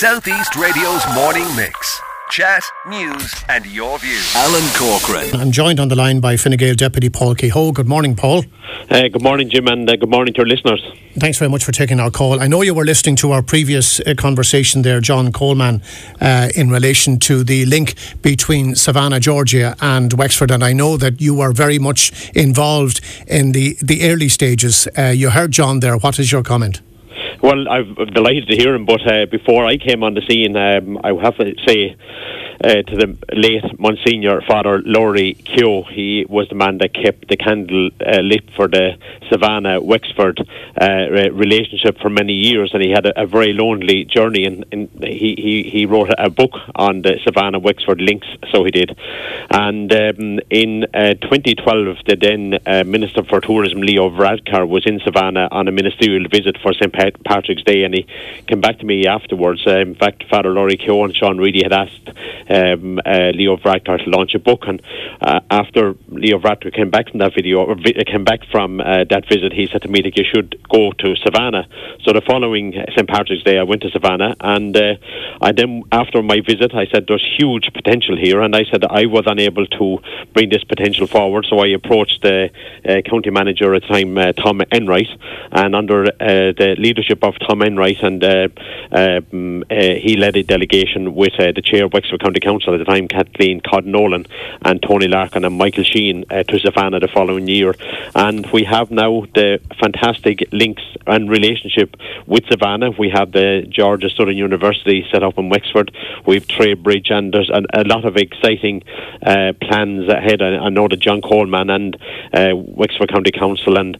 Southeast Radio's morning mix. Chat, news and your views. Alan Corcoran. I'm joined on the line by Fine Gael Deputy Paul Kehoe. Good morning, Paul. Good morning, Jim, and good morning to your listeners. Thanks very much for taking our call. I know you were listening to our previous conversation there, John Coleman, in relation to the link between Savannah, Georgia and Wexford, and I know that you were very much involved in the early stages. You heard John there. What is your comment? Well, I'm delighted to hear him, but before I came on the scene, I have to say to the late Monsignor, Father Laurie Keogh, he was the man that kept the candle lit for the Savannah-Wexford relationship for many years, and he had a very lonely journey, and he wrote a book on the Savannah-Wexford links, so he did. And in 2012, the then Minister for Tourism, Leo Varadkar, was in Savannah on a ministerial visit for St. Patrick's Day, and he came back to me afterwards. In fact, Father Laurie Keogh and Sean Reedy had asked Leo Varadkar to launch a book, and after Leo Varadkar came back from that visit, he said to me that you should go to Savannah. So the following St. Patrick's Day, I went to Savannah, and I then, after my visit, I said there's huge potential here, and I said I was unable to bring this potential forward, so I approached the county manager at the time, Tom Enright, and under the leadership of Tom Enright, and he led a delegation with the chair of Wexford County Council at the time, Kathleen Codd Nolan, and Tony Larkin and Michael Sheen to Savannah the following year. And we have now the fantastic links and relationship with Savannah. We have the Georgia Southern University set up in Wexford. We've Traybridge, and there's a lot of exciting plans ahead. I know that John Coleman and Wexford County Council and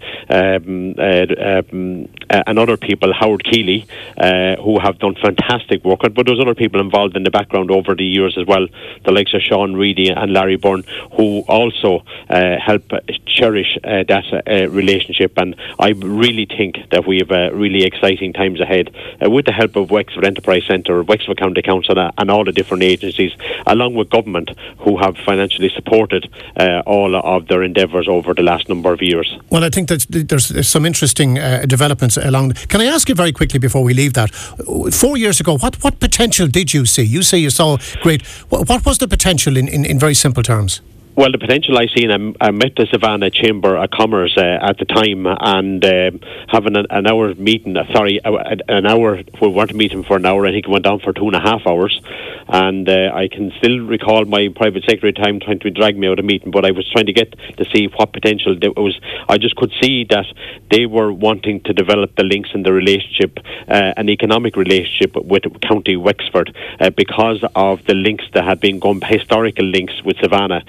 other people, Howard Keeley, who have done fantastic work, but there's other people involved in the background over the years as well, the likes of Sean Reedy and Larry Byrne, who also help cherish that relationship. And I really think that we have really exciting times ahead with the help of Wexford Enterprise Centre, Wexford County Council, and all the different agencies, along with government, who have financially supported all of their endeavours over the last number of years. Well, I think that there's some interesting developments along. Can I ask you very quickly before we leave that? 4 years ago, what potential did you see? You say you saw great. What was the potential in very simple terms? Well, the potential I seen, I met the Savannah Chamber of Commerce at the time, and having an hour meeting, an hour, we weren't meeting for an hour, I think it went on for 2.5 hours, and I can still recall my private secretary at the time trying to drag me out of meeting, but I was trying to get to see what potential there was. I just could see that they were wanting to develop the links and the relationship, an economic relationship with County Wexford, because of the links that had been going, historical links with Savannah.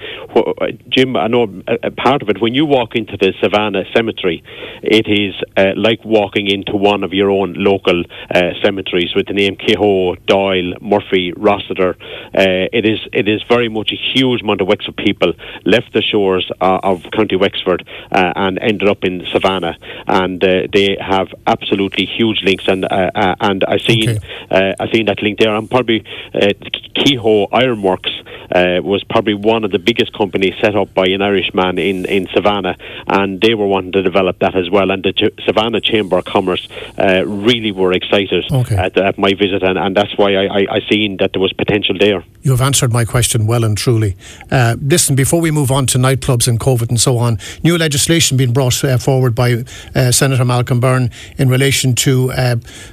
Jim, I know a part of it, when you walk into the Savannah cemetery, it is like walking into one of your own local cemeteries with the name Kehoe, Doyle, Murphy, Rossiter. It is very much a huge amount of Wexford people left the shores of County Wexford and ended up in Savannah, and they have absolutely huge links, and I seen that link there, and probably Kehoe Ironworks was probably one of the biggest company set up by an Irishman in Savannah, and they were wanting to develop that as well, and the Savannah Chamber of Commerce really were excited at my visit, and that's why I seen that there was potential there. You have answered my question well and truly. Listen, before we move on to nightclubs and COVID and so on, new legislation being brought forward by Senator Malcolm Byrne in relation to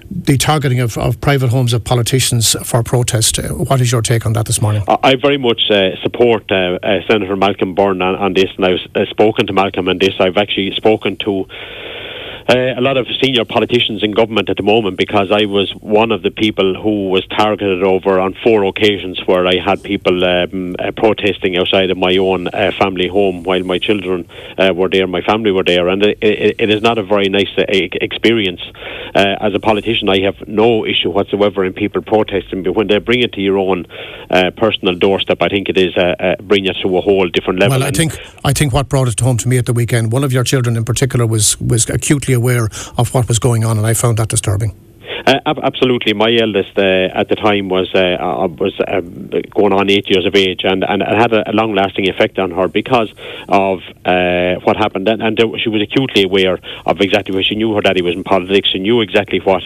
the targeting of private homes of politicians for protest. What is your take on that this morning? I very much support Senator Malcolm Byrne on this, and I've spoken to Malcolm on this. I've actually spoken to a lot of senior politicians in government at the moment, because I was one of the people who was targeted over on 4 occasions where I had people protesting outside of my own family home while my children were there, my family were there, and it is not a very nice experience. As a politician, I have no issue whatsoever in people protesting, but when they bring it to your own personal doorstep, I think it is bringing it to a whole different level. Well, I think what brought it home to me at the weekend, one of your children in particular was acutely aware of what was going on, and I found that disturbing. Absolutely. My eldest at the time was going on 8 years of age, and it had a long-lasting effect on her because of what happened. And she was acutely aware of exactly what she knew. Her daddy was in politics. She knew exactly what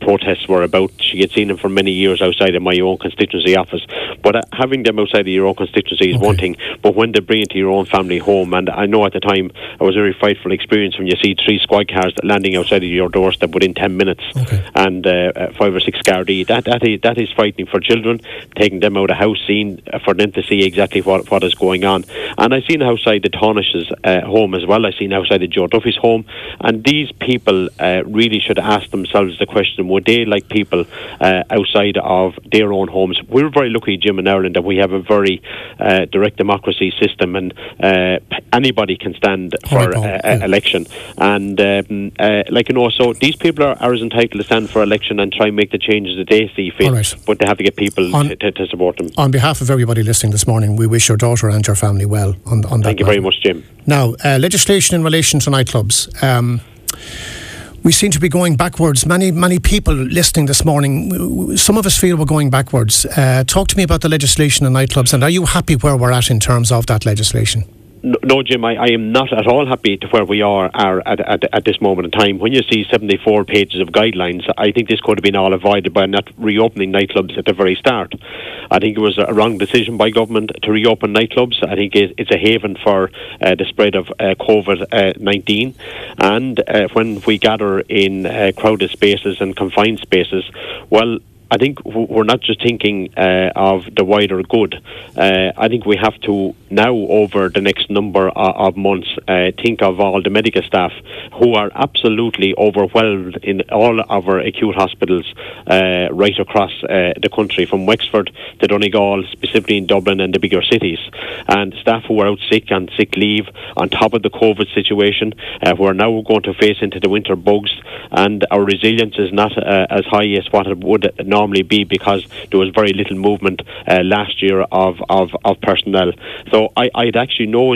protests were about. She had seen them for many years outside of my own constituency office. But having them outside of your own constituency is one thing, but when they bring it to your own family home, and I know at the time it was a very frightful experience when you see 3 squad cars landing outside of your doorstep within 10 minutes and 5 or 6 Gardaí. That is frightening for children, taking them out of house, seeing for them to see exactly what is going on. And I've seen outside the Taoiseach's home as well. I've seen outside the Joe Duffy's home, and these people really should ask themselves the question, would they like people outside of their own homes? We're very lucky, Jim, in Ireland that we have a very direct democracy system, and anybody can stand for election, and so these people are as entitled to stand for election and try and make the changes that they see fit, but they have to get people to support them. On behalf of everybody listening this morning, we wish your daughter and your family well on that. Thank you very much, Jim. Now, legislation in relation to nightclubs. We seem to be going backwards. Many people listening this morning, some of us feel we're going backwards. Talk to me about the legislation in nightclubs, and are you happy where we're at in terms of that legislation? No, Jim, I am not at all happy to where we are at this moment in time. When you see 74 pages of guidelines, I think this could have been all avoided by not reopening nightclubs at the very start. I think it was a wrong decision by government to reopen nightclubs. I think it's a haven for the spread of COVID-19. And when we gather in crowded spaces and confined spaces, well, I think we're not just thinking of the wider good. I think we have to now, over the next number of months, think of all the medical staff who are absolutely overwhelmed in all of our acute hospitals right across the country, from Wexford to Donegal, specifically in Dublin and the bigger cities. And staff who are out sick, on sick leave, on top of the COVID situation, who are now going to face into the winter bugs, and our resilience is not as high as what it would normally be because there was very little movement last year of personnel. So I'd actually no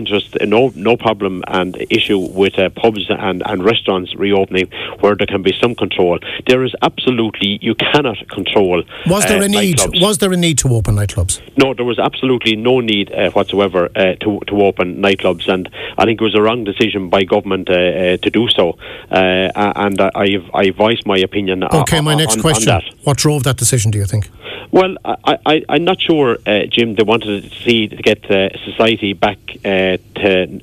problem and issue with pubs and restaurants reopening where there can be some control. There is absolutely, you cannot control. Was there a need to open nightclubs? No, there was absolutely no need whatsoever to open nightclubs, and I think it was a wrong decision by government to do so. And I voiced my opinion. Okay, my next question. On that. What drove that decision, do you think? Well, I'm not sure, Jim, they wanted to get society back to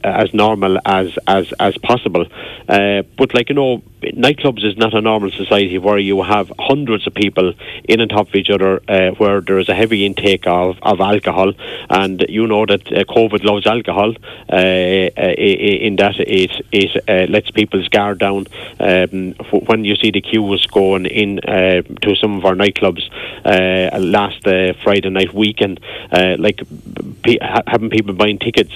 as normal as possible. But nightclubs is not a normal society where you have hundreds of people in and top of each other, where there is a heavy intake of alcohol, and you know that COVID loves alcohol in that it lets people's guard down. When you see the queues going in to some of our nightclubs last Friday night weekend, having people buying tickets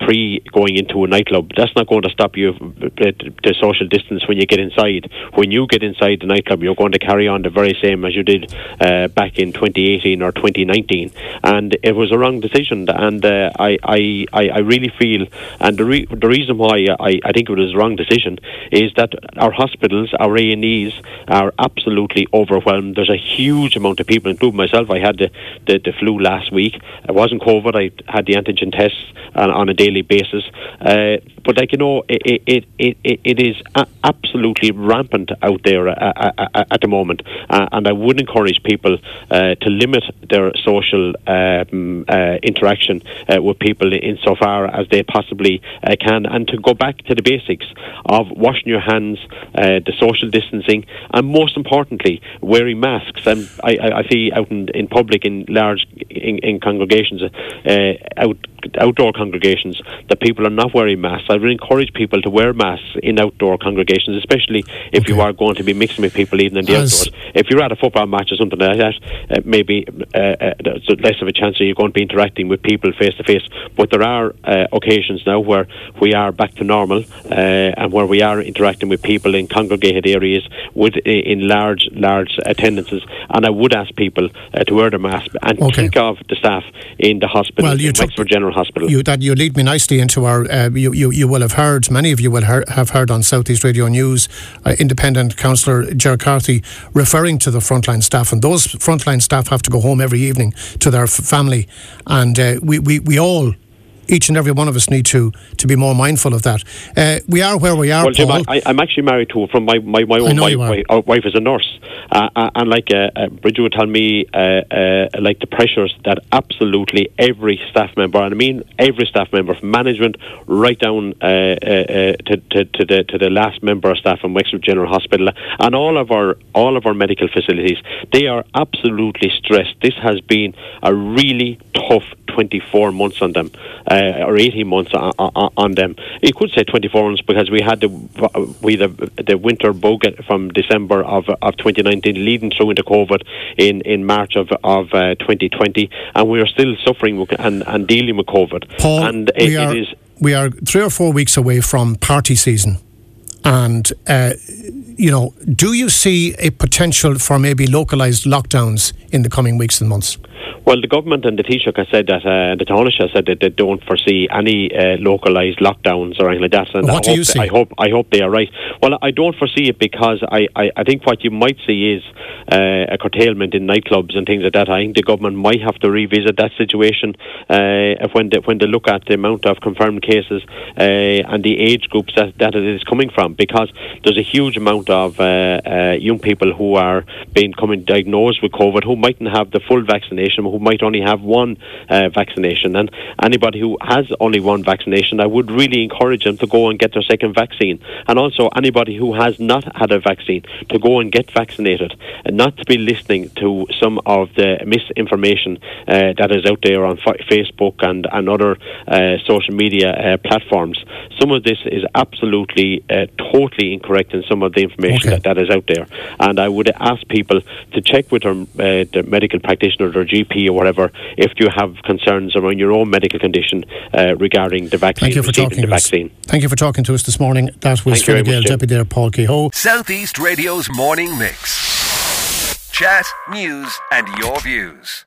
pre going into a nightclub, that's not going to stop you to social distance when you get inside. When you get inside the nightclub, you're going to carry on the very same as you did back in 2018 or 2019, and it was a wrong decision. And I really feel, and the reason why I think it was a wrong decision is that our hospitals, our A&Es are absolutely overwhelmed. There's a huge amount of people, including myself. I had the flu last week. It wasn't COVID. I had the antigen tests on a daily basis, but it is absolutely rampant out there at the moment, and I would encourage people to limit their social interaction with people insofar as they possibly can, and to go back to the basics of washing your hands, the social distancing, and most importantly wearing masks. And I see out in public, in large in congregations, outdoor congregations, that people are not wearing masks. I would encourage people to wear masks in outdoor congregations, especially if you are going to be mixing with people even in the outdoors. If you're at a football match or something like that, maybe there's less of a chance that you're going to be interacting with people face to face. But there are occasions now where we are back to normal, and where we are interacting with people in congregated areas in large attendances. And I would ask people to wear their mask, and think of the staff in the hospital, Wexford General hospital. You lead me nicely into our. You will have heard, many of you will have heard on Southeast Radio News, independent councillor Gerard Carthy referring to the frontline staff, and those frontline staff have to go home every evening to their family, and we all. Each and every one of us need to be more mindful of that. We are where we are, well, Jim, Paul. I'm actually married to from my own wife. Our wife is a nurse, and Bridget would tell me, like the pressures that absolutely every staff member, and I mean every staff member, from management right down to the last member of staff from Wexford General Hospital, and all of our medical facilities, they are absolutely stressed. This has been a really tough 24 months on them. Or 18 months on them. You could say 24 months because we had the winter bogat from December of 2019 leading through into COVID in March of 2020, and we are still suffering and dealing with COVID. Paul, and we are 3 or 4 weeks away from party season, and do you see a potential for maybe localised lockdowns in the coming weeks and months? Well, the government and the Taoiseach has said that, the Taoiseach has said that they don't foresee any localised lockdowns or anything like that. And what do you see? I hope they are right. Well, I don't foresee it because I think what you might see is a curtailment in nightclubs and things like that. I think the government might have to revisit that situation when they look at the amount of confirmed cases and the age groups that it is coming from, because there's a huge amount of young people who are becoming diagnosed with COVID who mightn't have the full vaccination, who might only have one vaccination, and anybody who has only one vaccination, I would really encourage them to go and get their second vaccine, and also anybody who has not had a vaccine to go and get vaccinated, and not to be listening to some of the misinformation that is out there on Facebook and other social media platforms. Some of this is absolutely totally incorrect in some of the information that is out there, and I would ask people to check with their medical practitioner, their GP or whatever, if you have concerns around your own medical condition regarding the vaccine. Thank you for talking to us this morning. That was Fine Gael Deputy Mayor Paul Kehoe. Southeast Radio's Morning Mix. Chat, news and your views.